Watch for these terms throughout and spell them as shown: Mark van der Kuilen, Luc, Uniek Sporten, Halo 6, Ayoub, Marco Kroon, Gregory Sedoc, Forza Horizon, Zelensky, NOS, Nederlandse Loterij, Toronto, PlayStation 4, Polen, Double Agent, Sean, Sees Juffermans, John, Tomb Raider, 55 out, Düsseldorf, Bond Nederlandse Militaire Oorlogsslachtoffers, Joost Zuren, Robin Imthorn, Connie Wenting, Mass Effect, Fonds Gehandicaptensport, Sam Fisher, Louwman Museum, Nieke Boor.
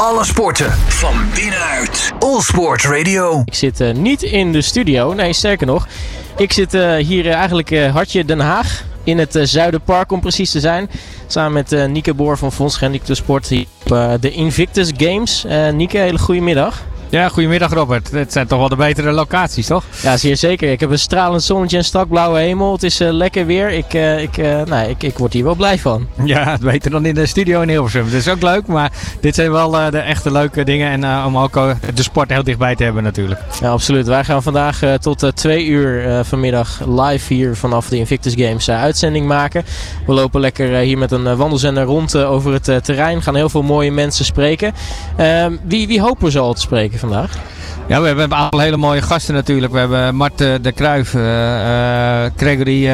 Alle sporten van binnenuit. All Sport Radio. Ik zit niet in de studio. Nee, sterker nog. Ik zit hier eigenlijk hartje Den Haag. In het Zuiderpark om precies te zijn. Samen met Nieke Boor van Fonds Gehandicaptensport hier op de Invictus Games. Nieke, hele goede middag. Ja, goedemiddag Robert. Dit zijn toch wel de betere locaties, toch? Ja, zeer zeker. Ik heb een stralend zonnetje en strak blauwe hemel. Het is lekker weer. Ik word hier wel blij van. Ja, beter dan in de studio in Hilversum. Dat is ook leuk, maar dit zijn wel de echte leuke dingen. En om ook de sport heel dichtbij te hebben natuurlijk. Ja, absoluut. Wij gaan vandaag tot 2 uur vanmiddag live hier vanaf de Invictus Games uitzending maken. We lopen lekker hier met een wandelzender rond over het terrein. Gaan heel veel mooie mensen spreken. Wie hopen we zo al te spreken vandaag? Ja, we hebben een aantal hele mooie gasten natuurlijk. We hebben Mart de Kruijf, Gregory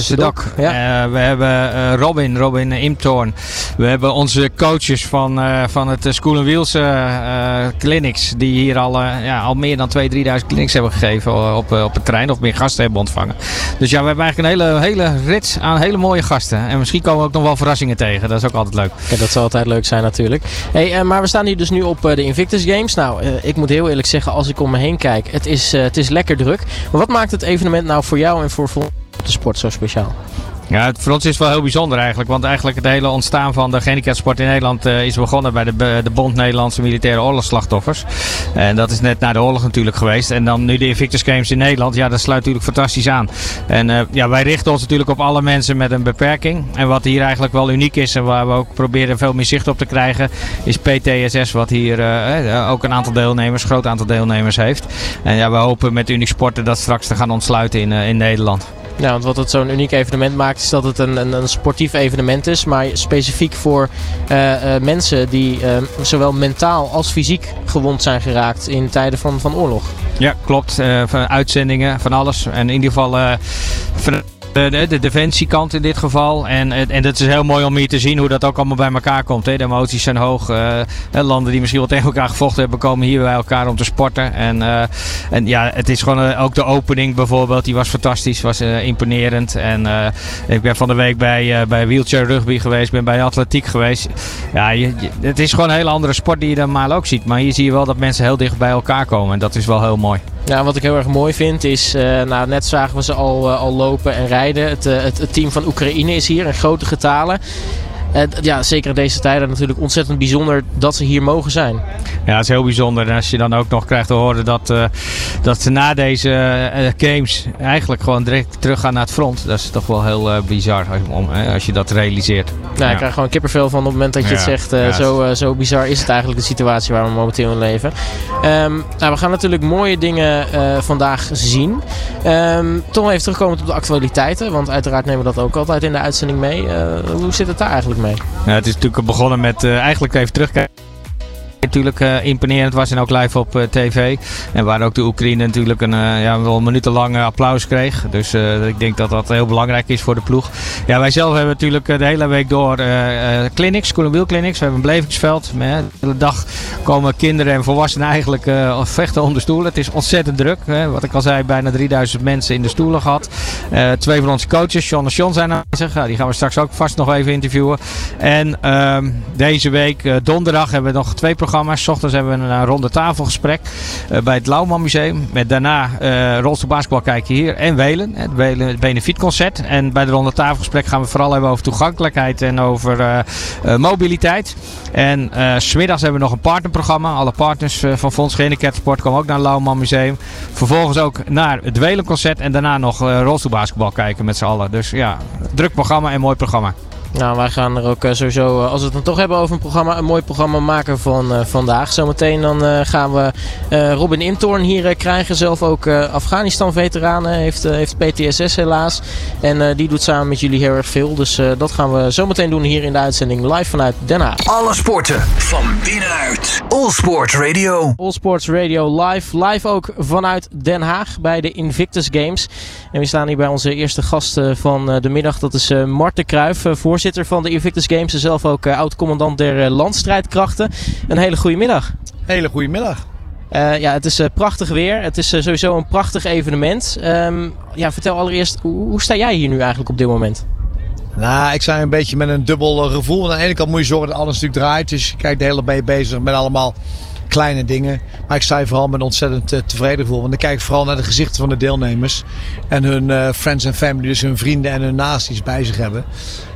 Sedoc. Ja. We hebben Robin Imthorn. We hebben onze coaches van het School & Wheels clinics. Die hier al meer dan 2.000-3.000 clinics hebben gegeven op het terrein. Of meer gasten hebben ontvangen. Dus ja, we hebben eigenlijk een hele rits aan hele mooie gasten. En misschien komen we ook nog wel verrassingen tegen. Dat is ook altijd leuk. Ja, dat zal altijd leuk zijn natuurlijk. Hey, maar we staan hier dus nu op de Invictus Games. Nou, ik moet heel eerlijk zeggen, als ik om me heen kijk, het is lekker druk. Maar wat maakt het evenement nou voor jou en voor de sport zo speciaal? Ja, voor ons is het wel heel bijzonder eigenlijk. Want eigenlijk het hele ontstaan van de gehandicaptensport in Nederland is begonnen bij de Bond Nederlandse Militaire Oorlogsslachtoffers. En dat is net na de oorlog natuurlijk geweest. En dan nu de Invictus Games in Nederland. Ja, dat sluit natuurlijk fantastisch aan. En wij richten ons natuurlijk op alle mensen met een beperking. En wat hier eigenlijk wel uniek is en waar we ook proberen veel meer zicht op te krijgen, is PTSS. Wat hier ook een groot aantal deelnemers heeft. En ja, we hopen met Uniek Sporten dat straks te gaan ontsluiten in Nederland. Ja, want wat het zo'n uniek evenement maakt is dat het een sportief evenement is, maar specifiek voor mensen die zowel mentaal als fysiek gewond zijn geraakt in tijden van oorlog. Ja, klopt. Van uitzendingen, van alles. En in ieder geval de defensiekant in dit geval. En dat is heel mooi om hier te zien hoe dat ook allemaal bij elkaar komt. Hè. De emoties zijn hoog. Landen die misschien wel tegen elkaar gevochten hebben, komen hier bij elkaar om te sporten. En het is gewoon ook de opening bijvoorbeeld. Die was fantastisch, was imponerend. En ik ben van de week bij wheelchair rugby geweest, ben bij atletiek geweest. Ja, het is gewoon een hele andere sport die je normaal ook ziet. Maar hier zie je wel dat mensen heel dicht bij elkaar komen. En dat is wel heel mooi. Ja, wat ik heel erg mooi vind is, net zagen we ze al lopen en rijden. Het team van Oekraïne is hier in grote getalen. Zeker in deze tijden natuurlijk ontzettend bijzonder dat ze hier mogen zijn. Ja, het is heel bijzonder. En als je dan ook nog krijgt te horen dat ze na deze games eigenlijk gewoon direct teruggaan naar het front. Dat is toch wel heel bizar als je dat realiseert. Nou, ja. Ik krijg gewoon kippenvel van op het moment dat je het zegt. Zo bizar is het eigenlijk de situatie waar we momenteel in leven. We gaan natuurlijk mooie dingen vandaag zien. Tom, even terugkomen op de actualiteiten. Want uiteraard nemen we dat ook altijd in de uitzending mee. Hoe zit het daar eigenlijk mee? Nou, het is natuurlijk begonnen met eigenlijk even terugkijken. Natuurlijk imponerend was en ook live op tv. En waar ook de Oekraïne natuurlijk wel minutenlang applaus kreeg. Dus ik denk dat dat heel belangrijk is voor de ploeg. Ja, wij zelf hebben natuurlijk de hele week door clinics, school- en wielclinics. We hebben een belevingsveld. De hele dag komen kinderen en volwassenen eigenlijk vechten om de stoelen. Het is ontzettend druk. Wat ik al zei, bijna 3000 mensen in de stoelen gehad. 2 van onze coaches, John en Sean, zijn aanwezig. Die gaan we straks ook vast nog even interviewen. En deze week, donderdag, hebben we nog 2 programma's. 's Ochtends hebben we een ronde tafelgesprek bij het Louwman Museum. Met daarna rolstoelbasketbal kijken hier en Welen. Het benefietconcert. En bij de ronde tafelgesprek gaan we vooral hebben over toegankelijkheid en over mobiliteit. En 's middags hebben we nog een partnerprogramma. Alle partners van Fonds Gehandicaptensport komen ook naar het Louwman Museum. Vervolgens ook naar het Welenconcert. En daarna nog rolstoelbasketbal kijken met z'n allen. Dus ja, druk programma en mooi programma. Nou, wij gaan er ook sowieso, als we het dan toch hebben over een mooi programma maken van vandaag. Zometeen dan gaan we Robin Imthorn hier krijgen. Zelf ook Afghanistan-veteranen, heeft PTSS helaas. En die doet samen met jullie heel erg veel. Dus dat gaan we zometeen doen hier in de uitzending live vanuit Den Haag. Alle sporten van binnenuit. All Sport Radio. All Sports Radio live. Live ook vanuit Den Haag bij de Invictus Games. En we staan hier bij onze eerste gast van de middag. Dat is Mart de Kruijf, voorzitter van de Invictus Games en zelf ook oud-commandant der landstrijdkrachten. Een hele goede middag. Hele goede middag. Het is prachtig weer. Het is sowieso een prachtig evenement. Vertel allereerst, hoe sta jij hier nu eigenlijk op dit moment? Nou, ik sta een beetje met een dubbel gevoel. Aan de ene kant moet je zorgen dat alles natuurlijk draait. Dus kijk, de hele ben je bezig met allemaal kleine dingen. Maar ik sta vooral met ontzettend tevreden gevoel. Want dan kijk ik vooral naar de gezichten van de deelnemers. En hun friends and family, dus hun vrienden en hun naasten die ze bij zich hebben.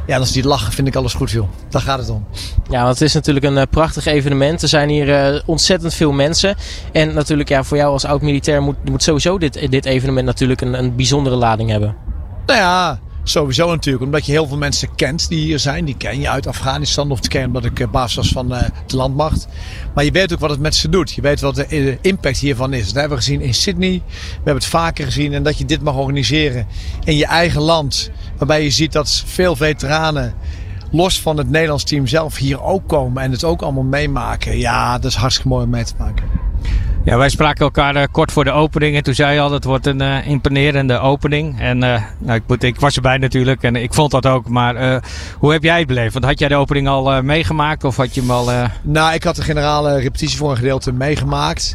Ja, als die lachen vind ik alles goed, joh. Daar gaat het om. Ja, want het is natuurlijk een prachtig evenement. Er zijn hier ontzettend veel mensen. En natuurlijk, ja, voor jou als oud-militair moet sowieso dit evenement natuurlijk een bijzondere lading hebben. Nou ja, sowieso natuurlijk. Omdat je heel veel mensen kent die hier zijn. Die ken je uit Afghanistan. Of die ken je omdat ik baas was van de landmacht. Maar je weet ook wat het met ze doet. Je weet wat de impact hiervan is. Dat hebben we gezien in Sydney. We hebben het vaker gezien. En dat je dit mag organiseren in je eigen land. Waarbij je ziet dat veel veteranen, los van het Nederlands team zelf, hier ook komen. En het ook allemaal meemaken. Ja, dat is hartstikke mooi om mee te maken. Ja, wij spraken elkaar kort voor de opening en toen zei je al, het wordt een imponerende opening. En nou, ik was erbij natuurlijk en ik vond dat ook, maar hoe heb jij het beleefd? Want had jij de opening al meegemaakt of had je hem al... Nou, ik had de generale repetitie voor een gedeelte meegemaakt.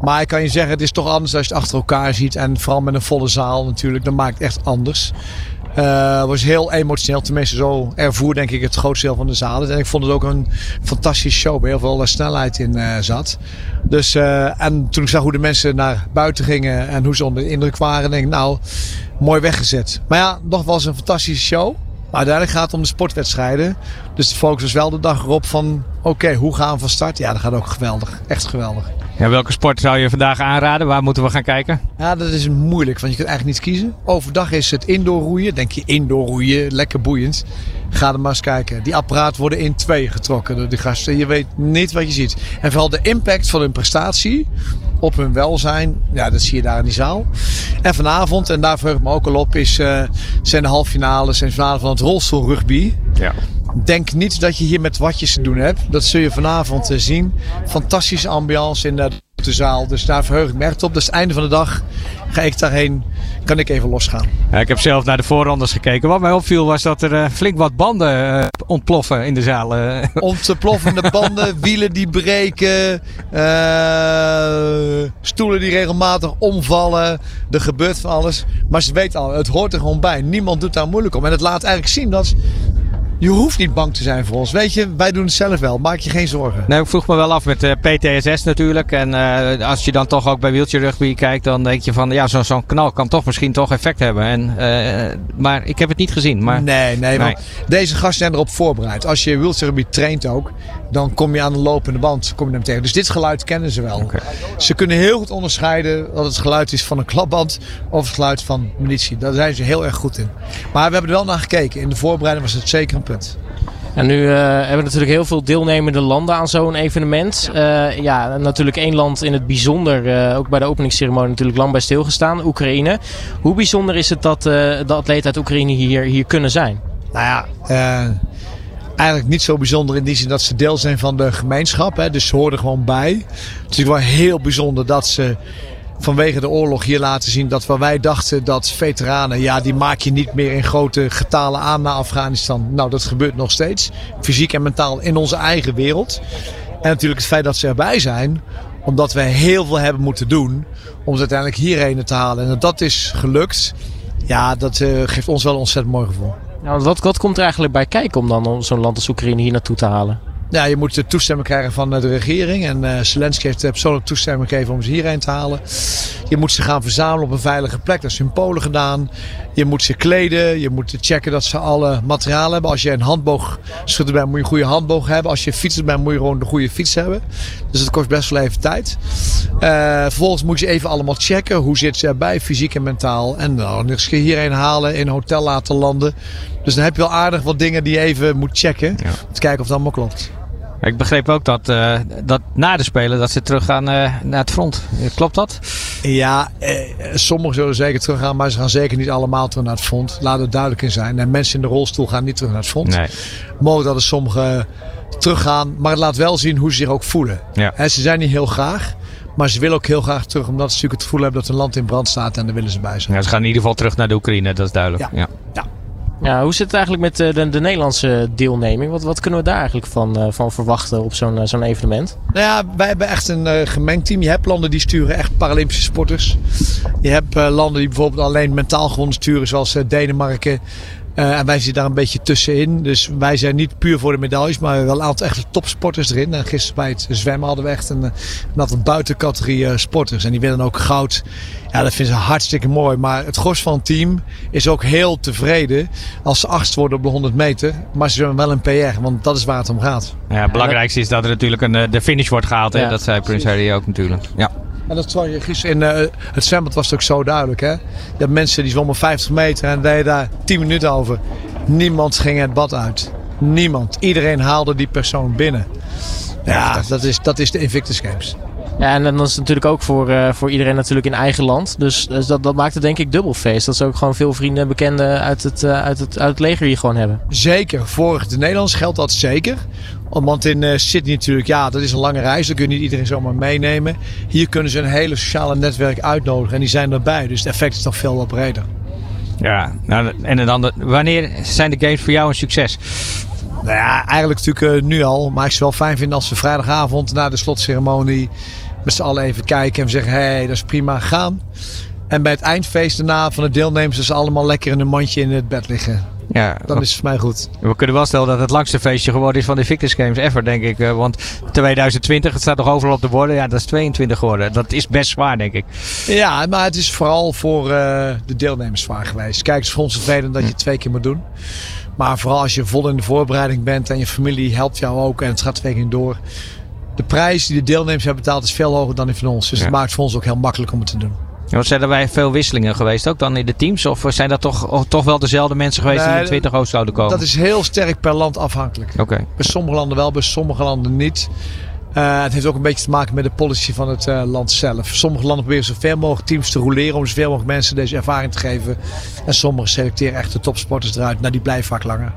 Maar ik kan je zeggen, het is toch anders als je het achter elkaar ziet en vooral met een volle zaal natuurlijk. Dat maakt het echt anders. Het was heel emotioneel, tenminste zo ervoer denk ik het grootste deel van de zaal. En ik vond het ook een fantastische show, waar heel veel snelheid in zat. Dus, en toen ik zag hoe de mensen naar buiten gingen en hoe ze onder de indruk waren, denk ik nou, mooi weggezet. Maar ja, nog wel eens een fantastische show. Maar uiteindelijk gaat het om de sportwedstrijden. Dus de focus was wel de dag erop van, oké, hoe gaan we van start? Ja, dat gaat ook geweldig. Echt geweldig. Ja, welke sport zou je vandaag aanraden? Waar moeten we gaan kijken? Ja, dat is moeilijk, want je kunt eigenlijk niet kiezen. Overdag is het indoor roeien. Denk je indoor roeien, lekker boeiend. Ga er maar eens kijken. Die apparaat worden in twee getrokken door de gasten. Je weet niet wat je ziet. En vooral de impact van hun prestatie op hun welzijn. Ja, dat zie je daar in die zaal. En vanavond, en daar verheug ik me ook al op, zijn de halffinales en finale van het rolstoelrugby. Ja. Denk niet dat je hier met watjes te doen hebt. Dat zul je vanavond zien. Fantastische ambiance in de zaal. Dus daar verheug ik me echt op. Dat is het einde van de dag. Ga ik daarheen, kan ik even losgaan. Ja, ik heb zelf naar de voorronders gekeken. Wat mij opviel was dat er flink wat banden ontploffen in de zaal. Ontploffende banden, wielen die breken, stoelen die regelmatig omvallen. Er gebeurt van alles. Maar ze weten al, het hoort er gewoon bij. Niemand doet daar moeilijk om. En het laat eigenlijk zien dat... Je hoeft niet bang te zijn voor ons. Weet je, wij doen het zelf wel. Maak je geen zorgen. Nee, ik vroeg me wel af met PTSS natuurlijk. En als je dan toch ook bij wieltje-rugby kijkt, dan denk je van ja, zo'n knal kan toch misschien toch effect hebben. En, maar ik heb het niet gezien. Maar... Nee. Want deze gasten zijn erop voorbereid. Als je wieltje-rugby traint ook, dan kom je aan de lopende band. Kom je hem tegen. Dus dit geluid kennen ze wel. Okay. Ze kunnen heel goed onderscheiden wat het geluid is van een klapband of het geluid van munitie. Daar zijn ze heel erg goed in. Maar we hebben er wel naar gekeken. In de voorbereiding was het zeker een punt. En nu hebben we natuurlijk heel veel deelnemende landen aan zo'n evenement. Ja, natuurlijk één land in het bijzonder, ook bij de openingsceremonie natuurlijk lang bij stilgestaan, Oekraïne. Hoe bijzonder is het dat de atleten uit Oekraïne hier kunnen zijn? Nou ja, eigenlijk niet zo bijzonder in die zin dat ze deel zijn van de gemeenschap. Hè, dus ze horen gewoon bij. Het is natuurlijk wel heel bijzonder dat ze vanwege de oorlog hier laten zien dat waar wij dachten dat veteranen, ja, die maak je niet meer in grote getalen aan naar Afghanistan. Nou, dat gebeurt nog steeds. Fysiek en mentaal in onze eigen wereld. En natuurlijk het feit dat ze erbij zijn, omdat we heel veel hebben moeten doen om ze uiteindelijk hierheen te halen. En dat is gelukt. Ja, dat geeft ons wel een ontzettend mooi gevoel. Nou, wat komt er eigenlijk bij kijken om dan zo'n land als Oekraïne hier naartoe te halen? Ja, je moet de toestemming krijgen van de regering. En Zelensky heeft persoonlijk toestemming gegeven om ze hierheen te halen. Je moet ze gaan verzamelen op een veilige plek. Dat is in Polen gedaan. Je moet ze kleden. Je moet checken dat ze alle materialen hebben. Als je een handboog schudt erbij, moet je een goede handboog hebben. Als je fiets erbij, moet je gewoon de goede fiets hebben. Dus dat kost best wel even tijd. Vervolgens moet je even allemaal checken. Hoe zit ze erbij, fysiek en mentaal. En nou, dan ga je hierheen halen, in een hotel laten landen. Dus dan heb je wel aardig wat dingen die je even moet checken. Ja. Om te kijken of het allemaal klopt. Ik begreep ook dat na de Spelen dat ze teruggaan naar het front. Klopt dat? Ja, sommigen zullen zeker teruggaan, maar ze gaan zeker niet allemaal terug naar het front. Laat het duidelijk in zijn. En mensen in de rolstoel gaan niet terug naar het front. Nee. Mooi dat er sommigen teruggaan, maar het laat wel zien hoe ze zich ook voelen. Ja. En ze zijn niet heel graag. Maar ze willen ook heel graag terug, omdat ze natuurlijk het gevoel hebben dat een land in brand staat en daar willen ze bij zijn. Ja, ze gaan in ieder geval terug naar de Oekraïne, dat is duidelijk. Ja. Ja. Ja, hoe zit het eigenlijk met de Nederlandse deelneming? Wat kunnen we daar eigenlijk van verwachten op zo'n evenement? Nou ja, wij hebben echt een gemengd team. Je hebt landen die sturen echt Paralympische sporters. Je hebt landen die bijvoorbeeld alleen mentaal gewonnen sturen, zoals Denemarken. En wij zitten daar een beetje tussenin. Dus wij zijn niet puur voor de medailles, maar we hebben wel een aantal echte topsporters erin. En gisteren bij het zwemmen hadden we echt een aantal buitencategorie sporters. En die winnen ook goud. Ja, dat vinden ze hartstikke mooi. Maar het gros van het team is ook heel tevreden als ze achtste worden op de 100 meter. Maar ze hebben wel een PR, want dat is waar het om gaat. Ja, het belangrijkste is dat er natuurlijk de finish wordt gehaald. Ja, dat zei Prins Harry ook natuurlijk. Ja. En dat zag je gisteren in het zwembad, was het ook zo duidelijk. Hè? Je hebt mensen die zwommen 50 meter en deden daar 10 minuten over. Niemand ging het bad uit. Niemand. Iedereen haalde die persoon binnen. Ja, dat is de Invictus Games. Ja, en dan is het natuurlijk ook voor iedereen natuurlijk in eigen land. Dus dat maakt het denk ik dubbel feest. Dat ze ook gewoon veel vrienden en bekenden uit het leger hier gewoon hebben. Zeker. Voor de Nederlanders geldt dat zeker. Want in Sydney natuurlijk, ja, dat is een lange reis. Daar kun je niet iedereen zomaar meenemen. Hier kunnen ze een hele sociale netwerk uitnodigen. En die zijn erbij. Dus het effect is nog veel wat breder. Ja, nou, en dan wanneer zijn de games voor jou een succes? Nou ja, eigenlijk natuurlijk nu al. Maar ik zou wel fijn vinden als we vrijdagavond na de slotceremonie met z'n allen even kijken en zeggen, hey, dat is prima, gaan. En bij het eindfeest daarna van de deelnemers is allemaal lekker in een mandje in het bed liggen. Ja, dan is het voor mij goed. We kunnen wel stellen dat het langste feestje geworden is van de Invictus Games ever, denk ik. Want 2020, het staat nog overal op de borden, ja, dat is 22 geworden. Dat is best zwaar, denk ik. Ja, maar het is vooral voor de deelnemers zwaar geweest. Kijk, het is voor ons tevreden dat je het 2 keer moet doen. Maar vooral als je vol in de voorbereiding bent en je familie helpt jou ook en het gaat 2 keer door. De prijs die de deelnemers hebben betaald is veel hoger dan die van ons. Dus het maakt voor ons ook heel makkelijk om het te doen. Ja, zijn er bij veel wisselingen geweest ook dan in de teams? Of zijn dat toch wel dezelfde mensen geweest die in de 20 oost zouden komen? Dat is heel sterk per land afhankelijk. Okay. Bij sommige landen wel, bij sommige landen niet. Het heeft ook een beetje te maken met de policy van het land zelf. Sommige landen proberen zoveel mogelijk teams te roleren om zoveel mogelijk mensen deze ervaring te geven. En sommigen selecteren echt de topsporters eruit. Nou, die blijven vaak langer.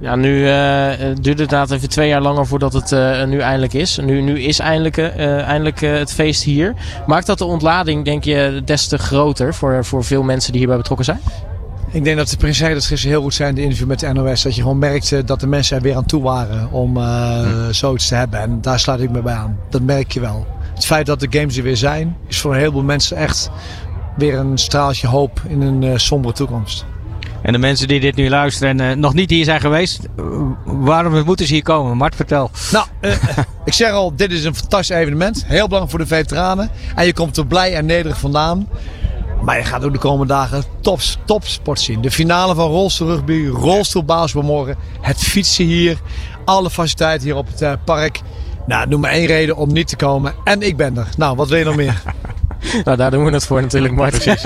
Ja, nu duurt het inderdaad even 2 jaar langer voordat het nu eindelijk is. Nu is eindelijk het feest hier. Maakt dat de ontlading, denk je, des te groter voor veel mensen die hierbij betrokken zijn? Ik denk dat de prins zei dat gisteren heel goed zijn in de interview met de NOS. Dat je gewoon merkte dat de mensen er weer aan toe waren om zoiets te hebben. En daar sluit ik me bij aan. Dat merk je wel. Het feit dat de games er weer zijn, is voor een heleboel mensen echt weer een straaltje hoop in een sombere toekomst. En de mensen die dit nu luisteren en nog niet hier zijn geweest, waarom moeten ze hier komen? Mart, vertel. Nou, ik zeg al, dit is een fantastisch evenement. Heel belangrijk voor de veteranen. En je komt er blij en nederig vandaan. Maar je gaat ook de komende dagen topsport zien. De finale van rolstoelrugby, rolstoelbasketbal morgen, het fietsen hier, alle faciliteiten hier op het park. Nou, noem maar 1 reden om niet te komen. En ik ben er. Nou, wat wil je nog meer? Nou, daar doen we het voor natuurlijk, Mart. Ja,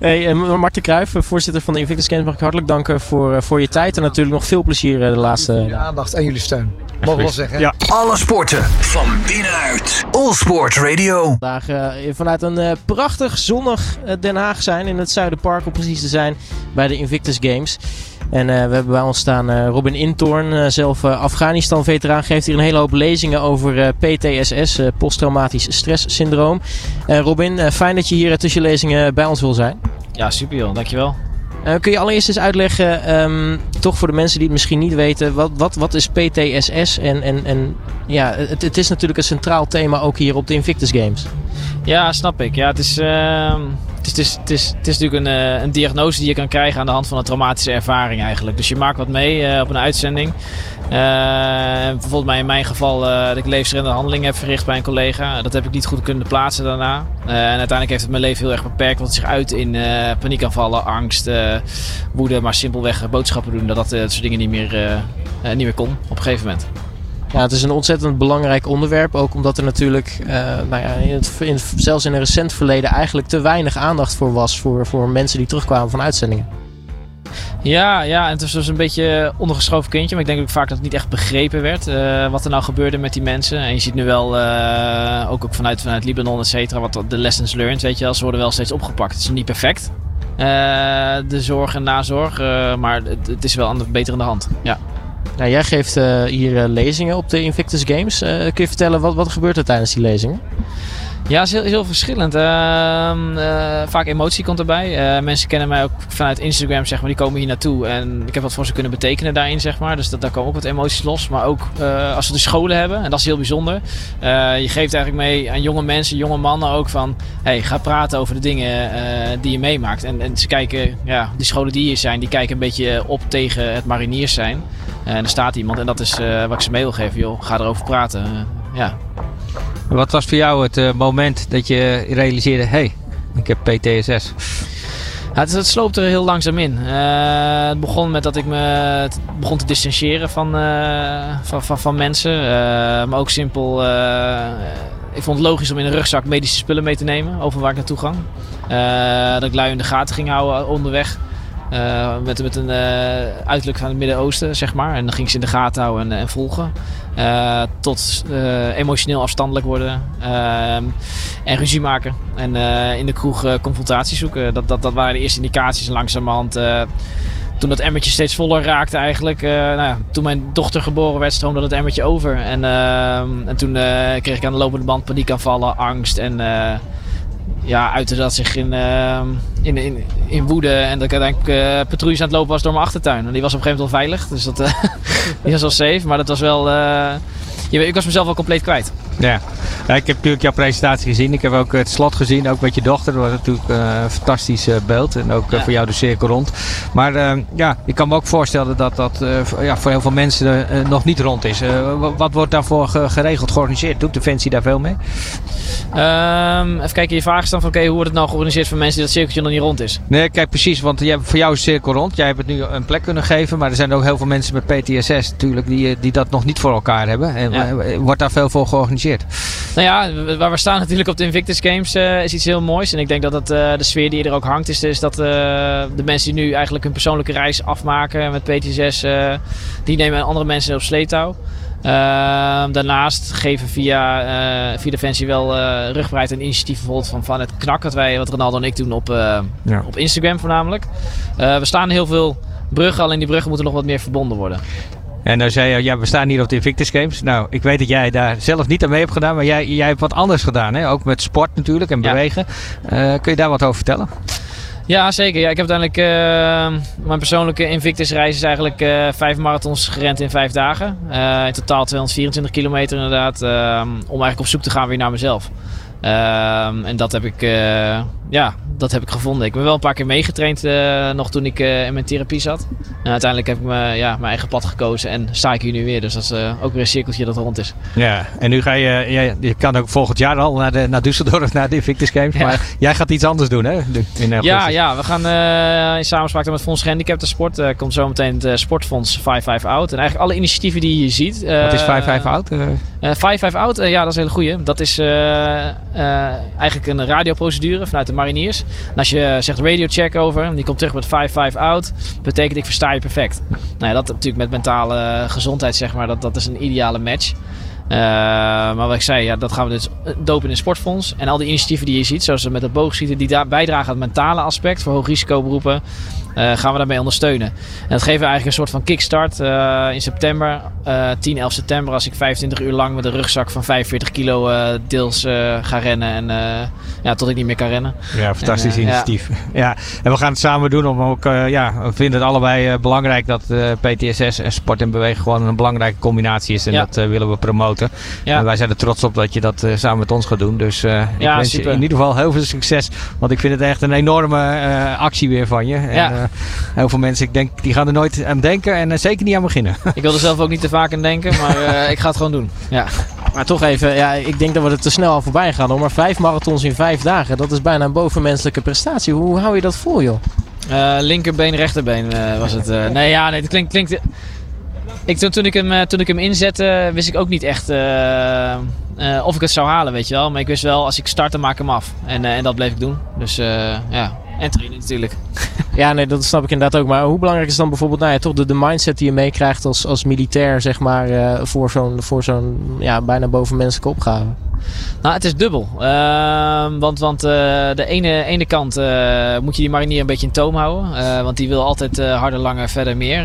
hey, Mart de Kruijf, voorzitter van de Invictus Games, mag ik hartelijk danken voor je tijd. En natuurlijk nog veel plezier de laatste... Jullie aandacht en jullie steun. Mogen we wel zeggen. Ja. Alle sporten van binnenuit. All Sport Radio. Vandaag vanuit een prachtig zonnig Den Haag zijn. In het Zuiderpark om precies te zijn. Bij de Invictus Games. En we hebben bij ons staan Robin Imthorn, zelf Afghanistan-veteraan. Geeft hier een hele hoop lezingen over PTSS, posttraumatisch stresssyndroom. Robin, fijn dat je hier tussen lezingen bij ons wil zijn. Ja, super joh, dankjewel. Kun je allereerst eens uitleggen, toch voor de mensen die het misschien niet weten, wat is PTSS? En ja, het is natuurlijk een centraal thema ook hier op de Invictus Games. Ja, snap ik. Ja, het is natuurlijk een diagnose die je kan krijgen aan de hand van een traumatische ervaring eigenlijk. Dus je maakt wat mee op een uitzending. Bijvoorbeeld in mijn geval dat ik levensreddende handelingen heb verricht bij een collega. Dat heb ik niet goed kunnen plaatsen daarna. En uiteindelijk heeft het mijn leven heel erg beperkt. Want het zich uit in paniekaanvallen, angst, woede. Maar simpelweg boodschappen doen. Dat soort dingen niet meer kon op een gegeven moment. Ja, het is een ontzettend belangrijk onderwerp. Ook omdat er natuurlijk zelfs in een recent verleden eigenlijk te weinig aandacht voor was. Voor mensen die terugkwamen van uitzendingen. Ja, en het was dus een beetje ondergeschoven kindje. Maar ik denk ook vaak dat het niet echt begrepen werd wat er nou gebeurde met die mensen. En je ziet nu wel, ook vanuit Libanon, et cetera, wat de lessons learned, weet je wel. Ze worden wel steeds opgepakt. Het is niet perfect, de zorg en nazorg. Maar het is wel beter in de hand, ja. Nou, jij geeft hier lezingen op de Invictus Games. Kun je vertellen, wat gebeurt er tijdens die lezingen? Ja, het is heel verschillend. Vaak emotie komt erbij. Mensen kennen mij ook vanuit Instagram, zeg maar. Die komen hier naartoe en ik heb wat voor ze kunnen betekenen daarin, zeg maar. Dus daar komen ook wat emoties los. Maar ook als ze de scholen hebben, en dat is heel bijzonder. Je geeft eigenlijk mee aan jonge mensen, jonge mannen ook van... Hey, ga praten over de dingen die je meemaakt. En ze kijken, ja, die scholen die hier zijn, die kijken een beetje op tegen het mariniers zijn. En er staat iemand en dat is wat ik ze mee wil geven. Joh, ga erover praten. Ja. Wat was voor jou het moment dat je realiseerde, hey, ik heb PTSS? Ja, het sloopt er heel langzaam in. Het begon met dat ik me begon te distancieren van mensen. Maar ook simpel, ik vond het logisch om in een rugzak medische spullen mee te nemen, over waar ik naartoe ging. Dat ik lui in de gaten ging houden onderweg. Met een uiterlijk van het Midden-Oosten, zeg maar. En dan ging ik ze in de gaten houden en volgen. Tot emotioneel afstandelijk worden. En ruzie maken. En in de kroeg confrontatie zoeken. Dat waren de eerste indicaties. En langzamerhand, toen dat emmertje steeds voller raakte eigenlijk. Toen mijn dochter geboren werd, stroomde dat emmertje over. En toen kreeg ik aan de lopende band paniekaanvallen, angst en... Ja, uitte dat zich in woede en dat ik uiteindelijk patrouilles aan het lopen was door mijn achtertuin. En die was op een gegeven moment al veilig, dus dat die was wel safe, maar dat was wel... ik was mezelf wel compleet kwijt. Ja. Ja, ik heb natuurlijk jouw presentatie gezien. Ik heb ook het slot gezien, ook met je dochter. Dat was natuurlijk een fantastisch beeld. En ook voor jou de cirkel rond. Maar ja, ik kan me ook voorstellen dat dat voor heel veel mensen nog niet rond is. Wat wordt daarvoor geregeld, georganiseerd? Doet Defensie daar veel mee? Even kijken, je vraag is dan van hoe wordt het nou georganiseerd voor mensen die dat cirkeltje nog niet rond is? Nee, kijk precies, want voor jou is de cirkel rond. Jij hebt het nu een plek kunnen geven. Maar er zijn ook heel veel mensen met PTSS natuurlijk die dat nog niet voor elkaar hebben. En wordt daar veel voor georganiseerd? Nou ja, waar we staan natuurlijk op de Invictus Games is iets heel moois. En ik denk dat de sfeer die er ook hangt is dat de mensen die nu eigenlijk hun persoonlijke reis afmaken met PTSS, die nemen andere mensen op sleetouw. Daarnaast geven via Defensie wel rugbreid een initiatief bijvoorbeeld van het knak wat Ronaldo en ik doen op Instagram voornamelijk. We staan heel veel bruggen, alleen die bruggen moeten nog wat meer verbonden worden. En dan zei je, ja, we staan hier op de Invictus Games. Nou, ik weet dat jij daar zelf niet aan mee hebt gedaan, maar jij hebt wat anders gedaan, hè? Ook met sport natuurlijk en bewegen. Kun je daar wat over vertellen? Ja, zeker. Ja, ik heb uiteindelijk mijn persoonlijke Invictus reis is eigenlijk 5 marathons gerend in 5 dagen. In totaal 224 kilometer inderdaad. Om eigenlijk op zoek te gaan weer naar mezelf. En dat heb ik gevonden. Ik ben wel een paar keer meegetraind nog toen ik in mijn therapie zat. En uiteindelijk heb ik mijn eigen pad gekozen en sta ik hier nu weer. Dus dat is ook weer een cirkeltje dat rond is. Ja, en nu ga je... je kan ook volgend jaar al naar Düsseldorf, naar de Invictus Games. Ja. Maar jij gaat iets anders doen, hè? We gaan in samenspraak met Fonds Gehandicaptensport. Komt zo meteen het sportfonds 55 out. En eigenlijk alle initiatieven die je hier ziet... Wat is 55 out? 55 out, dat is een hele goeie. Dat is... eigenlijk een radioprocedure vanuit de Mariniers. En als je zegt radio check over, die komt terug met 55 out, betekent ik versta je perfect. Nou ja, dat natuurlijk met mentale gezondheid, zeg maar, dat is een ideale match. Maar wat ik zei, dat gaan we dus dopen in het sportfonds. En al die initiatieven die je ziet, zoals met dat boogschieten, die daar bijdragen aan het mentale aspect voor hoogrisicoberoepen, gaan we daarmee ondersteunen. En dat geven we eigenlijk een soort van kickstart in september, 10, 11 september, als ik 25 uur lang met een rugzak van 45 kilo deels ga rennen en tot ik niet meer kan rennen. Ja, fantastisch initiatief. Ja, en we gaan het samen doen. We vinden het allebei belangrijk dat PTSS en sport en bewegen gewoon een belangrijke combinatie is. En dat willen we promoten. Ja. En wij zijn er trots op dat je dat samen met ons gaat doen. Dus ik wens je in ieder geval heel veel succes. Want ik vind het echt een enorme actie weer van je. En, heel veel mensen, ik denk, die gaan er nooit aan denken. En zeker niet aan beginnen. Ik wil er zelf ook niet te vaak aan denken. Maar ik ga het gewoon doen. Ja. Maar toch even, ik denk dat we er te snel al voorbij gaan. Hoor. Maar 5 marathons in 5 dagen, dat is bijna een bovenmenselijke prestatie. Hoe hou je dat vol, joh? Linkerbeen, rechterbeen was het. Nee, het klinkt... Toen ik hem inzette, wist ik ook niet echt of ik het zou halen, weet je wel. Maar ik wist wel, als ik start, dan maak ik hem af. En dat bleef ik doen. Dus en trainen natuurlijk. Ja, nee, dat snap ik inderdaad ook. Maar hoe belangrijk is dan bijvoorbeeld toch de mindset die je meekrijgt als militair, zeg maar, voor zo'n bijna bovenmenselijke opgave? Nou, het is dubbel. Want de ene kant moet je die marinier een beetje in toom houden. Want die wil altijd harder, langer, verder, meer.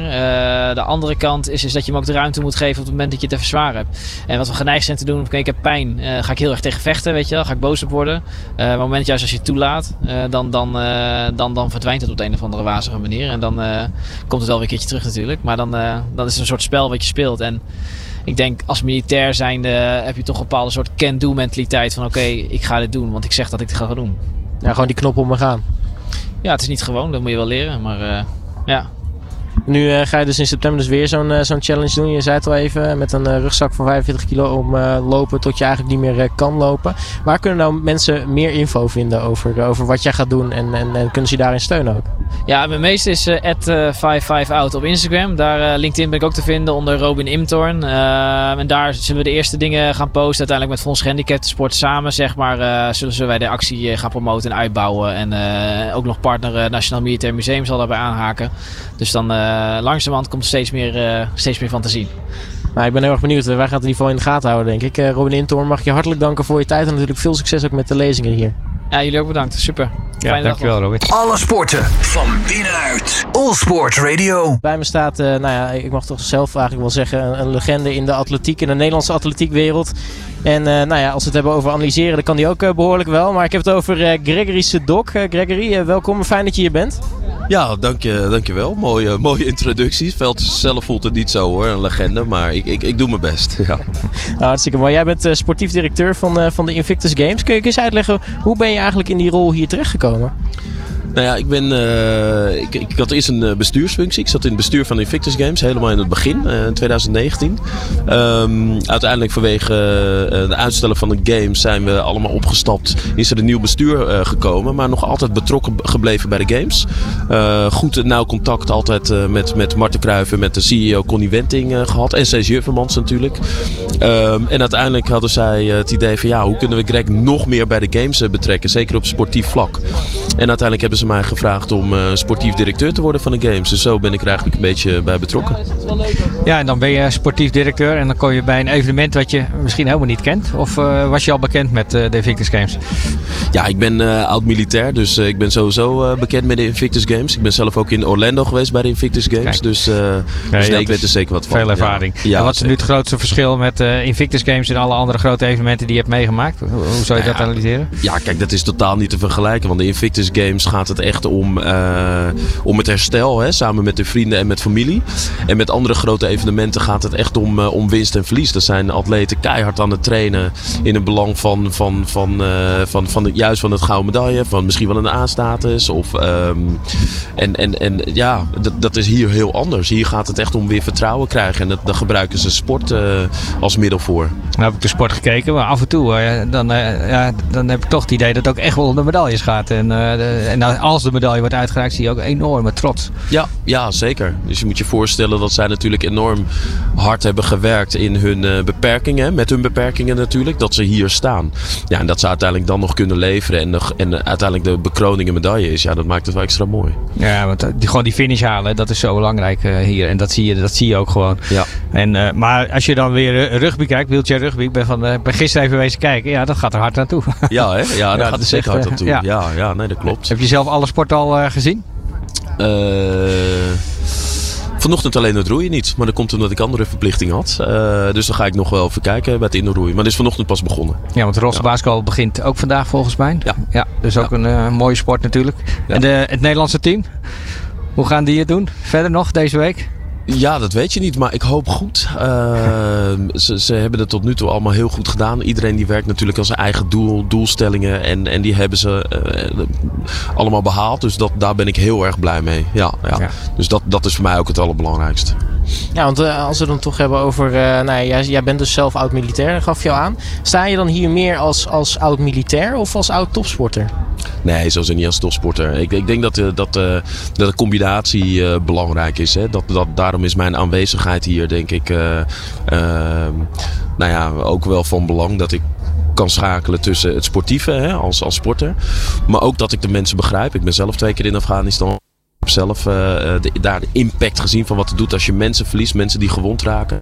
De andere kant is dat je hem ook de ruimte moet geven op het moment dat je het even zwaar hebt. En wat we geneigd zijn te doen, ik heb pijn, ga ik heel erg tegen vechten, weet je wel. Ga ik boos op worden. Maar op het moment juist als je het toelaat, dan verdwijnt het op de een of andere wazige manier. En dan komt het wel weer een keertje terug natuurlijk. Maar dan is het een soort spel wat je speelt. En ik denk, als militair zijnde heb je toch een bepaalde soort can-do mentaliteit van oké, ik ga dit doen, want ik zeg dat ik het ga doen. Ja, gewoon die knop om me gaan. Ja, het is niet gewoon, dat moet je wel leren, maar ja. Nu ga je dus in september dus weer zo'n challenge doen. Je zei het al even, met een rugzak van 45 kilo om lopen tot je eigenlijk niet meer kan lopen. Waar kunnen nou mensen meer info vinden over wat jij gaat doen en kunnen ze je daarin steunen ook? Ja, mijn meeste is @55out op Instagram. Daar LinkedIn ben ik ook te vinden onder Robin Imthorn. En daar zullen we de eerste dingen gaan posten. Uiteindelijk met Fonds Gehandicaptensport samen, zeg maar, zullen wij de actie gaan promoten en uitbouwen. En ook nog partner Nationaal Militair Museum zal daarbij aanhaken. Dus dan... langzamerhand komt steeds meer van te zien. Nou, ik ben heel erg benieuwd. Wij gaan het in ieder geval in de gaten houden, denk ik. Robin Imthorn, mag ik je hartelijk danken voor je tijd en natuurlijk veel succes ook met de lezingen hier. Ja, jullie ook bedankt. Super. Ja, dankjewel Robin. Alle sporten van binnenuit. All Sport Radio. Bij me staat, ik mag toch zelf eigenlijk wel zeggen, een legende in de atletiek, in de Nederlandse atletiekwereld. En als we het hebben over analyseren, dan kan die ook behoorlijk wel. Maar ik heb het over Gregory Sedoc. Gregory, welkom. Fijn dat je hier bent. Ja, dank je wel. Mooie introducties. Veld zelf voelt het niet zo hoor, een legende. Maar ik doe mijn best. Ja. Nou, hartstikke mooi. Jij bent sportief directeur van de Invictus Games. Kun je eens uitleggen, hoe ben je eigenlijk in die rol hier terechtgekomen? Nou ja, ik had eerst een bestuursfunctie. Ik zat in het bestuur van de Invictus Games, helemaal in het begin, in 2019. Uiteindelijk vanwege de uitstellen van de Games zijn we allemaal opgestapt. Is er een nieuw bestuur gekomen, maar nog altijd betrokken gebleven bij de Games. Goed en nauw contact altijd met Mart de Kruijf en met de CEO Connie Wenting gehad. En Sees Juffermans natuurlijk. En uiteindelijk hadden zij het idee van hoe kunnen we Greg nog meer bij de Games betrekken. Zeker op sportief vlak. En uiteindelijk hebben ze mij gevraagd om sportief directeur te worden van de Games. Dus zo ben ik er eigenlijk een beetje bij betrokken. Ja, en dan ben je sportief directeur en dan kom je bij een evenement wat je misschien helemaal niet kent. Of was je al bekend met de Invictus Games? Ja, ik ben oud-militair, dus ik ben sowieso bekend met de Invictus Games. Ik ben zelf ook in Orlando geweest bij de Invictus Games. Kijk. Dus ik weet er zeker wat van. Veel ervaring. Ja. Ja, wat is nu het grootste verschil met Invictus Games en alle andere grote evenementen die je hebt meegemaakt? Hoe zou je dat analyseren? Ja, kijk, dat is totaal niet te vergelijken, want de Invictus Games gaat het echt om het herstel, hè, samen met de vrienden en met familie. En met andere grote evenementen gaat het echt om winst en verlies. Dat zijn atleten keihard aan het trainen in het belang van het gouden medaille, van misschien wel een A-status. Dat is hier heel anders. Hier gaat het echt om weer vertrouwen krijgen en daar gebruiken ze sport als middel voor. Nou heb ik de sport gekeken, maar af en toe dan heb ik toch het idee dat het ook echt wel om de medailles gaat. En als de medaille wordt uitgereikt, zie je ook enorme trots. Ja, zeker. Dus je moet je voorstellen dat zij natuurlijk enorm hard hebben gewerkt in hun beperkingen. Met hun beperkingen natuurlijk, dat ze hier staan. Ja, en dat ze uiteindelijk dan nog kunnen leveren. En uiteindelijk de bekroning en medaille is. Ja, dat maakt het wel extra mooi. Ja, want gewoon die finish halen, dat is zo belangrijk hier. En dat zie je ook gewoon. Ja. Maar als je dan weer rugby kijkt, wheelchair rugby. Ik ben gisteren even wezen kijken. Ja, dat gaat er hard naartoe. Ja, hè? Ja, dat gaat er zeker hard naartoe. Ja, nee, dat klopt. Heb je zelf alle sport al gezien? Vanochtend alleen het roeien niet. Maar dat komt omdat ik andere verplichting had. Dus dan ga ik nog wel even kijken bij het indoorroeien. Maar het is vanochtend pas begonnen. Ja, want rolstoelbasketbal begint ook vandaag volgens mij. Ja dus ook een mooie sport natuurlijk. Ja. En het Nederlandse team? Hoe gaan die het doen? Verder nog deze week? Ja, dat weet je niet, maar ik hoop goed. Ze hebben het tot nu toe allemaal heel goed gedaan. Iedereen die werkt natuurlijk aan zijn eigen doelstellingen. En die hebben ze allemaal behaald. Dus daar ben ik heel erg blij mee. Ja. Dus dat is voor mij ook het allerbelangrijkste. Ja, want als we het dan toch hebben over... jij bent dus zelf oud-militair, gaf je al aan. Sta je dan hier meer als oud-militair of als oud-topsporter? Nee, sowieso niet als topsporter. Ik denk dat de combinatie belangrijk is. Hè? Daarom is mijn aanwezigheid hier, denk ik, ook wel van belang dat ik kan schakelen tussen het sportieve, hè, als sporter. Maar ook dat ik de mensen begrijp. Ik ben zelf 2 keer in Afghanistan. zelf daar de impact gezien van wat het doet als je mensen verliest, mensen die gewond raken.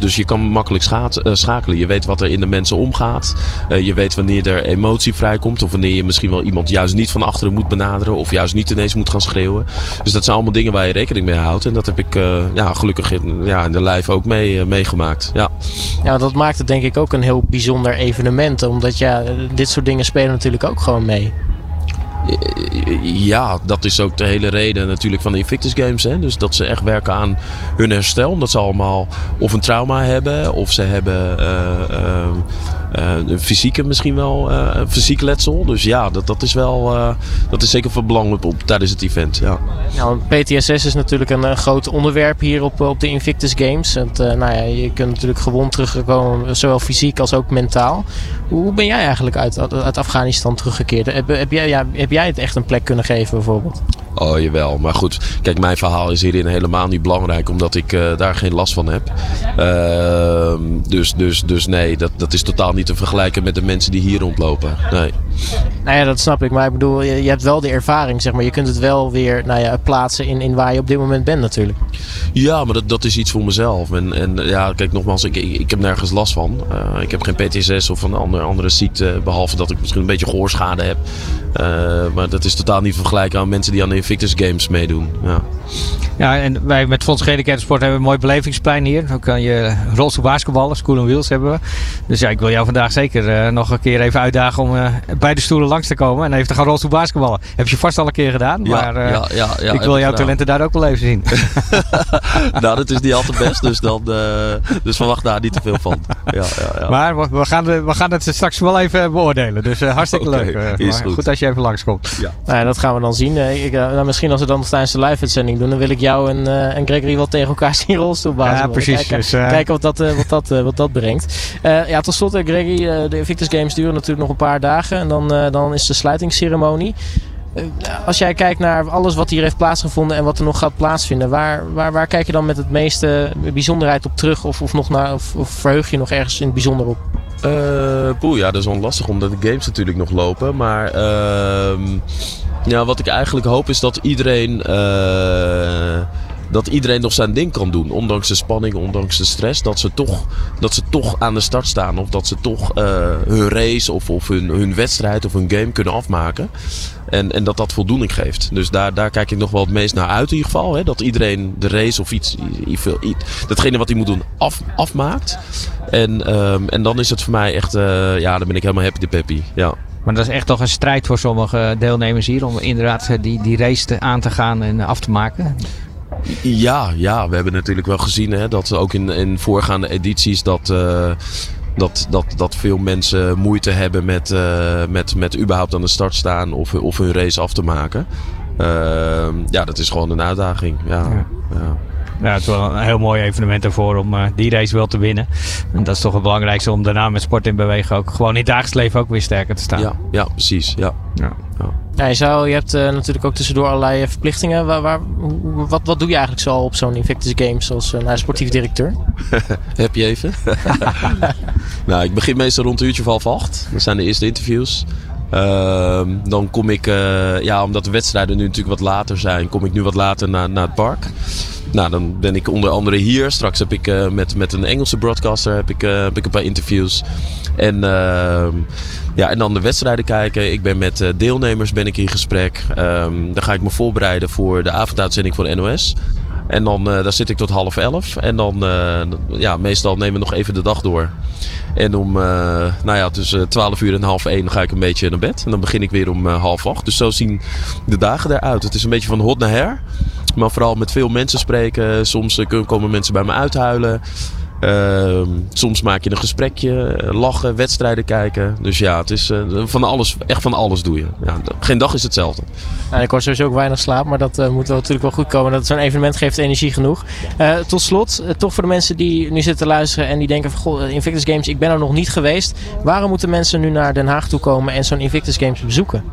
Dus je kan makkelijk schakelen. Je weet wat er in de mensen omgaat. Je weet wanneer er emotie vrijkomt. Of wanneer je misschien wel iemand juist niet van achteren moet benaderen. Of juist niet ineens moet gaan schreeuwen. Dus dat zijn allemaal dingen waar je rekening mee houdt. En dat heb ik gelukkig in de lijf ook meegemaakt. Ja. Ja, dat maakt het denk ik ook een heel bijzonder evenement. Omdat dit soort dingen spelen natuurlijk ook gewoon mee. Ja, dat is ook de hele reden natuurlijk van de Invictus Games. Hè? Dus dat ze echt werken aan hun herstel. Omdat ze allemaal of een trauma hebben. Of ze hebben fysiek letsel. Dus ja, dat is wel... dat is zeker van belang tijdens het event. Ja. Nou, PTSS is natuurlijk een groot onderwerp hier op de Invictus Games. Want, je kunt natuurlijk gewond terugkomen. Zowel fysiek als ook mentaal. Hoe ben jij eigenlijk uit Afghanistan teruggekeerd? Heb jij het echt een plek kunnen geven bijvoorbeeld? Oh, jawel. Maar goed, kijk, mijn verhaal is hierin helemaal niet belangrijk. Omdat ik daar geen last van heb. Dus nee, dat is totaal niet te vergelijken met de mensen die hier rondlopen. Nee. Nou ja, dat snap ik. Maar ik bedoel, je hebt wel de ervaring, zeg maar. Je kunt het wel weer plaatsen in waar je op dit moment bent natuurlijk. Ja, maar dat is iets voor mezelf. En kijk, nogmaals, ik heb nergens last van. Ik heb geen PTSS of een andere ziekte. Behalve dat ik misschien een beetje gehoorschade heb. Maar dat is totaal niet vergelijkbaar aan mensen die aan de Invictus Games meedoen. Ja. Ja, en wij met Fonds Gehandicaptensport hebben een mooi belevingsplein hier. Dan kan je rolstoel basketballen, School & Wheels hebben we. Dus ja, ik wil jou vandaag zeker nog een keer even uitdagen om bij de stoelen langs te komen. En even te gaan rolstoel basketballen. Heb je vast al een keer gedaan, maar ik wil jouw talenten daar ook wel even zien. Nou, dat is niet altijd best, dus verwacht daar niet te veel van. Ja. Maar we gaan het straks wel even beoordelen. Dus hartstikke leuk. Goed als je even langskomt. Ja. Nou ja, dat gaan we dan zien. Misschien als we dan tijdens de live-uitzending doen, dan wil ik jou en Gregory wel tegen elkaar zien rolstoelbazen. Ja, precies. Kijken wat dat brengt. Tot slot, Gregory, de Invictus Games duren natuurlijk nog een paar dagen. En dan is de sluitingsceremonie. Als jij kijkt naar alles wat hier heeft plaatsgevonden en wat er nog gaat plaatsvinden, waar kijk je dan met het meeste bijzonderheid op terug? Of verheug je nog ergens in het bijzonder op? Dat is onlastig omdat de games natuurlijk nog lopen. Maar wat ik eigenlijk hoop is dat iedereen nog zijn ding kan doen. Ondanks de spanning, ondanks de stress. Dat ze toch aan de start staan. Of dat ze toch hun race of hun wedstrijd of hun game kunnen afmaken. En dat voldoening geeft. Dus daar kijk ik nog wel het meest naar uit in ieder geval. Hè? Dat iedereen de race of iets datgene wat hij moet doen afmaakt. En dan is het voor mij echt... dan ben ik helemaal happy de peppy. Ja. Maar dat is echt toch een strijd voor sommige deelnemers hier. Om inderdaad die race aan te gaan en af te maken. Ja, we hebben natuurlijk wel gezien hè, dat ook in voorgaande edities dat veel mensen moeite hebben met überhaupt aan de start staan of hun race af te maken. Dat is gewoon een uitdaging. Ja. Ja, het is wel een heel mooi evenement ervoor om die race wel te winnen. En dat is toch het belangrijkste om daarna met sport in bewegen ook gewoon in het dagelijks leven ook weer sterker te staan. Ja, precies. Ja. Ja, je hebt natuurlijk ook tussendoor allerlei verplichtingen. Wat doe je eigenlijk zo op zo'n Invictus Games als sportief directeur? Heb je even? Nou, ik begin meestal rond een uurtje van 7:30. Dat zijn de eerste interviews. Dan kom ik, omdat de wedstrijden nu natuurlijk wat later zijn, kom ik nu wat later naar het park. Nou, dan ben ik onder andere hier. Straks heb ik met een Engelse broadcaster heb ik een paar interviews. En dan de wedstrijden kijken. Ik ben met deelnemers in gesprek. Dan ga ik me voorbereiden voor de avonduitzending van de NOS. En dan daar zit ik tot 11:30. En dan, meestal nemen we nog even de dag door. En om, tussen 12:00 en 12:30 ga ik een beetje naar bed. En dan begin ik weer om 7:30. Dus zo zien de dagen eruit. Het is een beetje van hot naar her. Maar vooral met veel mensen spreken. Soms komen mensen bij me uithuilen. Soms maak je een gesprekje. Lachen, wedstrijden kijken. Dus ja, het is van alles. Echt van alles doe je. Ja, geen dag is hetzelfde. Nou, ik hoor sowieso ook weinig slaap. Maar dat moet wel natuurlijk wel goed komen. Dat zo'n evenement geeft energie genoeg. Tot slot, toch voor de mensen die nu zitten luisteren. En die denken van, goh, Invictus Games, ik ben er nog niet geweest. Waarom moeten mensen nu naar Den Haag toe komen en zo'n Invictus Games bezoeken?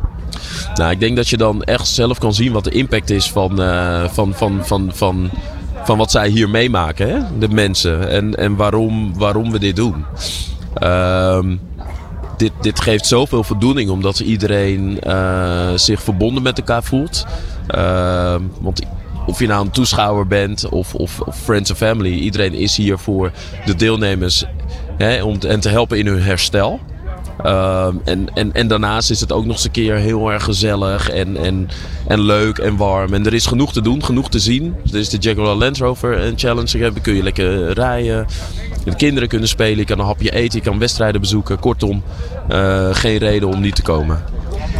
Nou, ik denk dat je dan echt zelf kan zien wat de impact is van wat zij hier meemaken, hè? De mensen. En waarom we dit doen. dit geeft zoveel voldoening, omdat iedereen zich verbonden met elkaar voelt. Want of je nou een toeschouwer bent of friends and family, iedereen is hier voor de deelnemers, hè, om te helpen in hun herstel. En daarnaast is het ook nog eens een keer heel erg gezellig en leuk en warm. En er is genoeg te doen, genoeg te zien. Er is de Jaguar Land Rover Challenge, daar kun je lekker rijden. De kinderen kunnen spelen, je kan een hapje eten, je kan wedstrijden bezoeken. Kortom, geen reden om niet te komen.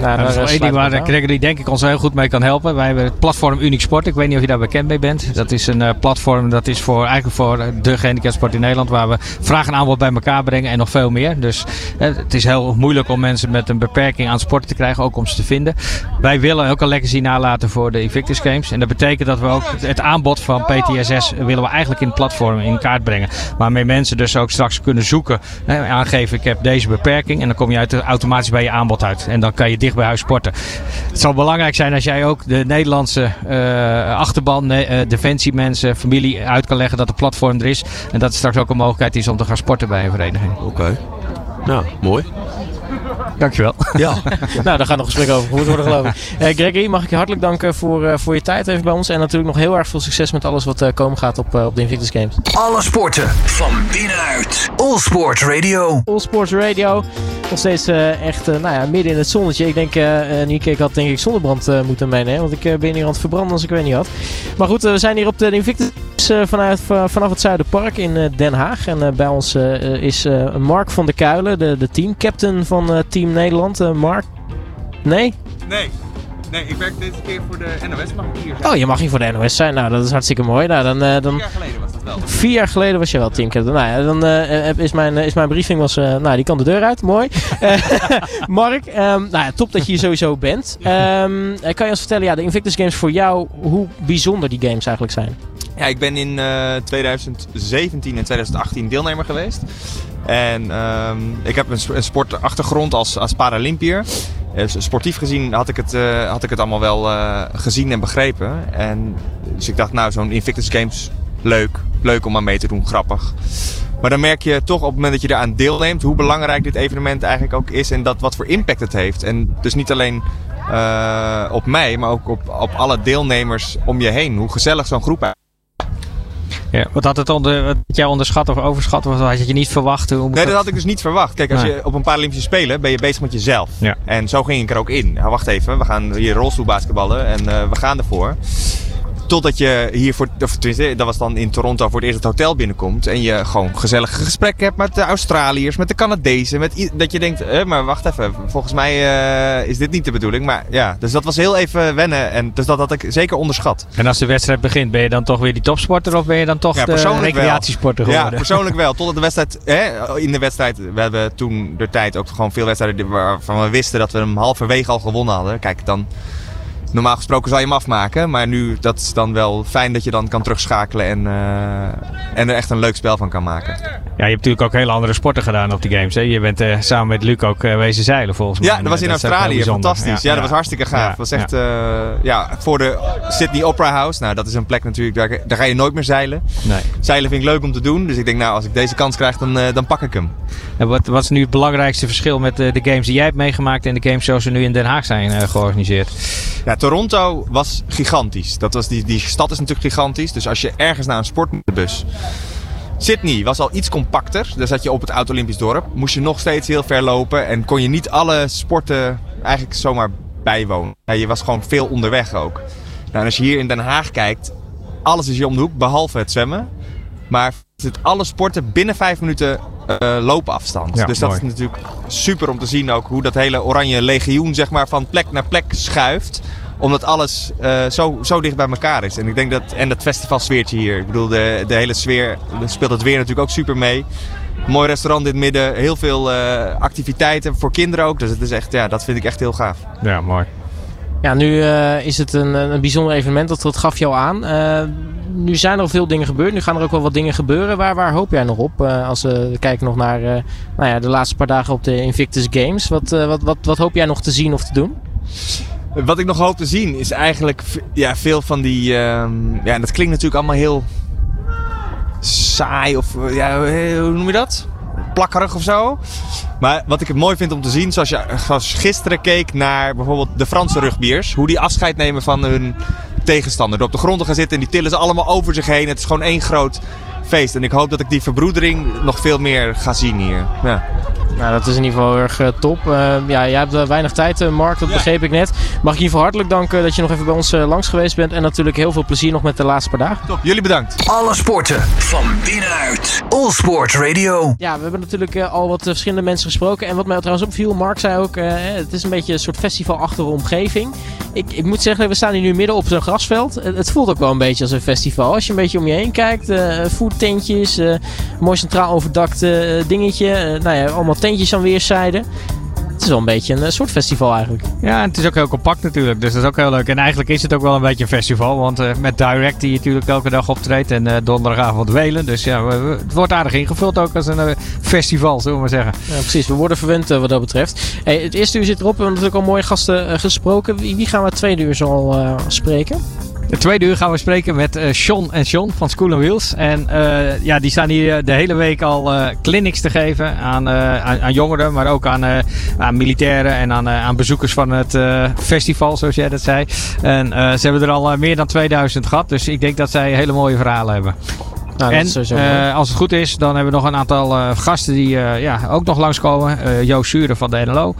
Ja, dat is wel één ding waar Gregory denk ik ons heel goed mee kan helpen. Wij hebben het platform Uniek Sporten. Ik weet niet of je daar bekend mee bent. Dat is een platform dat is eigenlijk voor de gehandicaptensport in Nederland. Waar we vraag en aanbod bij elkaar brengen en nog veel meer. Dus het is heel moeilijk om mensen met een beperking aan sporten te krijgen. Ook om ze te vinden. Wij willen ook een legacy nalaten voor de Invictus Games. En dat betekent dat we ook het aanbod van PTSS willen we eigenlijk in het platform in kaart brengen. Waarmee mensen dus ook straks kunnen zoeken. Aangeven ik heb deze beperking. En dan kom je automatisch bij je aanbod uit. En dan kan je dicht bij huis sporten. Het zal belangrijk zijn als jij ook de Nederlandse achterban, defensiemensen, familie uit kan leggen dat het platform er is. En dat het straks ook een mogelijkheid is om te gaan sporten bij een vereniging. Oké. Nou, mooi. Dankjewel. Ja. Nou, daar gaat nog gesprek over gevoerd worden, geloof ik. Gregory, mag ik je hartelijk danken voor je tijd even bij ons. En natuurlijk nog heel erg veel succes met alles wat komen gaat op de Invictus Games. Alle sporten van binnenuit. All Sport Radio. All Sport Radio. Nog steeds midden in het zonnetje. Ik denk, Nieke, ik had denk ik zonnebrand moeten meenemen. Want ik ben hier aan het verbranden als ik weet niet wat. Maar goed, we zijn hier op de Invictus vanaf het Zuiderpark in Den Haag. En bij ons is Mark van der Kuilen, de teamcaptain van Team Nederland. Mark? Nee? Nee, ik werk deze keer voor de NOS. Mag ik hier zijn? Oh, je mag hier voor de NOS zijn. Nou, dat is hartstikke mooi. Nou, dan... 4 jaar geleden was dat wel. 4 jaar geleden was je wel teamcaptain. Nou ja, dan is mijn briefing was... die kan de deur uit. Mooi. Mark, top dat je hier sowieso bent. Kan je ons vertellen, de Invictus Games voor jou, hoe bijzonder die games eigenlijk zijn? Ja, ik ben in 2017 en 2018 deelnemer geweest. En ik heb een sportachtergrond als Paralympiër. Sportief gezien had ik het allemaal wel gezien en begrepen. En dus ik dacht, zo'n Invictus Games, leuk om aan mee te doen, grappig. Maar dan merk je toch op het moment dat je eraan deelneemt hoe belangrijk dit evenement eigenlijk ook is en wat voor impact het heeft. En dus niet alleen op mij, maar ook op alle deelnemers om je heen. Hoe gezellig zo'n groep is. Ja, wat jij onderschat of overschat, wat had je niet verwacht? Nee, dat had ik dus niet verwacht. Kijk, als je op een Paralympische Spelen ben je bezig met jezelf. Ja. En zo ging ik er ook in. Nou, wacht even, we gaan hier rolstoelbasketballen en we gaan ervoor. Totdat je hier dat was dan in Toronto voor het eerst het hotel binnenkomt. En je gewoon gezellige gesprekken hebt met de Australiërs, met de Canadezen. Dat je denkt, maar wacht even, volgens mij is dit niet de bedoeling. Maar ja, dus dat was heel even wennen. En dus dat had ik zeker onderschat. En als de wedstrijd begint, ben je dan toch weer die topsporter of ben je dan toch de recreatiesporter geworden? Ja, persoonlijk wel. Totdat de wedstrijd, we hebben toen de tijd ook gewoon veel wedstrijden waarvan we wisten dat we hem halverwege al gewonnen hadden. Kijk, dan... Normaal gesproken zal je hem afmaken, maar nu dat is dan wel fijn dat je dan kan terugschakelen en er echt een leuk spel van kan maken. Ja, je hebt natuurlijk ook hele andere sporten gedaan op die games. Hè? Je bent samen met Luc ook wezen zeilen volgens mij. Ja, dat was in Australië, fantastisch. Ja, dat was hartstikke gaaf. Ja, dat was echt voor de Sydney Opera House. Nou, dat is een plek natuurlijk, daar ga je nooit meer zeilen. Nee. Zeilen vind ik leuk om te doen, dus ik denk als ik deze kans krijg, dan pak ik hem. En wat is nu het belangrijkste verschil met de games die jij hebt meegemaakt en de games zoals ze nu in Den Haag zijn georganiseerd? Ja, Toronto was gigantisch. Dat was die stad is natuurlijk gigantisch. Dus als je ergens naar een sport moet, de bus. Sydney was al iets compacter. Daar zat je op het Oud-Olympisch dorp. Moest je nog steeds heel ver lopen. En kon je niet alle sporten eigenlijk zomaar bijwonen. Ja, je was gewoon veel onderweg ook. En als je hier in Den Haag kijkt. Alles is hier om de hoek, behalve het zwemmen. Maar alle sporten binnen 5 minuten loopafstand. Ja, dus dat mooi. Is natuurlijk super om te zien ook hoe dat hele oranje legioen van plek naar plek schuift. Omdat alles zo dicht bij elkaar is. En ik denk dat festivalsfeertje hier. Ik bedoel, de hele sfeer speelt het weer natuurlijk ook super mee. Mooi restaurant in het midden. Heel veel activiteiten voor kinderen ook. Dus het is echt, dat vind ik echt heel gaaf. Ja, mooi. Ja, nu is het een bijzonder evenement. Dat gaf je al aan. Nu zijn er al veel dingen gebeurd. Nu gaan er ook wel wat dingen gebeuren. Waar hoop jij nog op? Als we kijken nog naar de laatste paar dagen op de Invictus Games. Wat hoop jij nog te zien of te doen? Wat ik nog hoop te zien is eigenlijk veel van die... en dat klinkt natuurlijk allemaal heel saai. Of, hoe noem je dat? plakkerig of zo. Maar wat ik het mooi vind om te zien, zoals je gisteren keek naar bijvoorbeeld de Franse rugbiers, hoe die afscheid nemen van hun tegenstander. Door op de grond te gaan zitten en die tillen ze allemaal over zich heen. Het is gewoon één groot feest. En ik hoop dat ik die verbroedering nog veel meer ga zien hier. Ja. Nou, dat is in ieder geval heel erg top. Ja, jij hebt weinig tijd, Mark, dat begreep ik net. Mag ik in ieder geval hartelijk danken dat je nog even bij ons langs geweest bent. En natuurlijk heel veel plezier nog met de laatste paar dagen. Top, jullie bedankt. Alle sporten van binnenuit. All Sport Radio. Ja, we hebben natuurlijk al wat verschillende mensen gesproken. En wat mij trouwens opviel, Mark zei ook, het is een beetje een soort festivalachtige omgeving. Ik moet zeggen, we staan hier nu midden op zo'n grasveld. Het voelt ook wel een beetje als een festival. Als je een beetje om je heen kijkt, foodtentjes, mooi centraal overdakt dingetje. Nou ja, allemaal tentjes aan weerszijden. Het is wel een beetje een soort festival eigenlijk. Ja, en het is ook heel compact natuurlijk. Dus dat is ook heel leuk. En eigenlijk is het ook wel een beetje een festival. Want met Direct die je natuurlijk elke dag optreedt. En donderdagavond Welen. Dus ja, het wordt aardig ingevuld ook als een festival, zullen we maar zeggen. Ja, precies. We worden verwend wat dat betreft. Hey, het eerste uur zit erop. We hebben natuurlijk al mooie gasten gesproken. Wie gaan we het tweede uur zo spreken? De tweede uur gaan we spreken met Sean en John van School & Wheels. En ja, die staan hier de hele week al clinics te geven aan jongeren, maar ook aan militairen en aan bezoekers van het festival, zoals jij dat zei. En ze hebben er al meer dan 2000 gehad, dus ik denk dat zij hele mooie verhalen hebben. Nou, en als het goed is, dan hebben we nog een aantal gasten die ook nog langskomen. Joost Zuren van de NLO.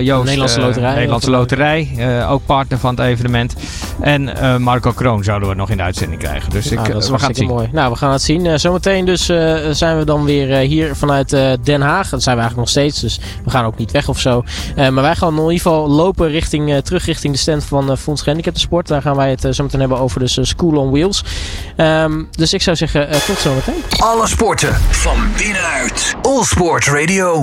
Joost, Nederlandse Loterij. Nederlandse Loterij. Ook partner van het evenement. En Marco Kroon zouden we nog in de uitzending krijgen. Dus dat is we gaan het zien. Mooi. Nou, we gaan het zien. Zometeen dus zijn we dan weer hier vanuit Den Haag. Dat zijn we eigenlijk nog steeds. Dus we gaan ook niet weg of zo. Maar wij gaan in ieder geval lopen terug richting de stand van Fonds Gehandicaptensport. Daar gaan wij het zometeen hebben over dus School on Wheels. Dus ik zou zeggen, tot zometeen. Alle sporten van binnenuit. All Sport Radio.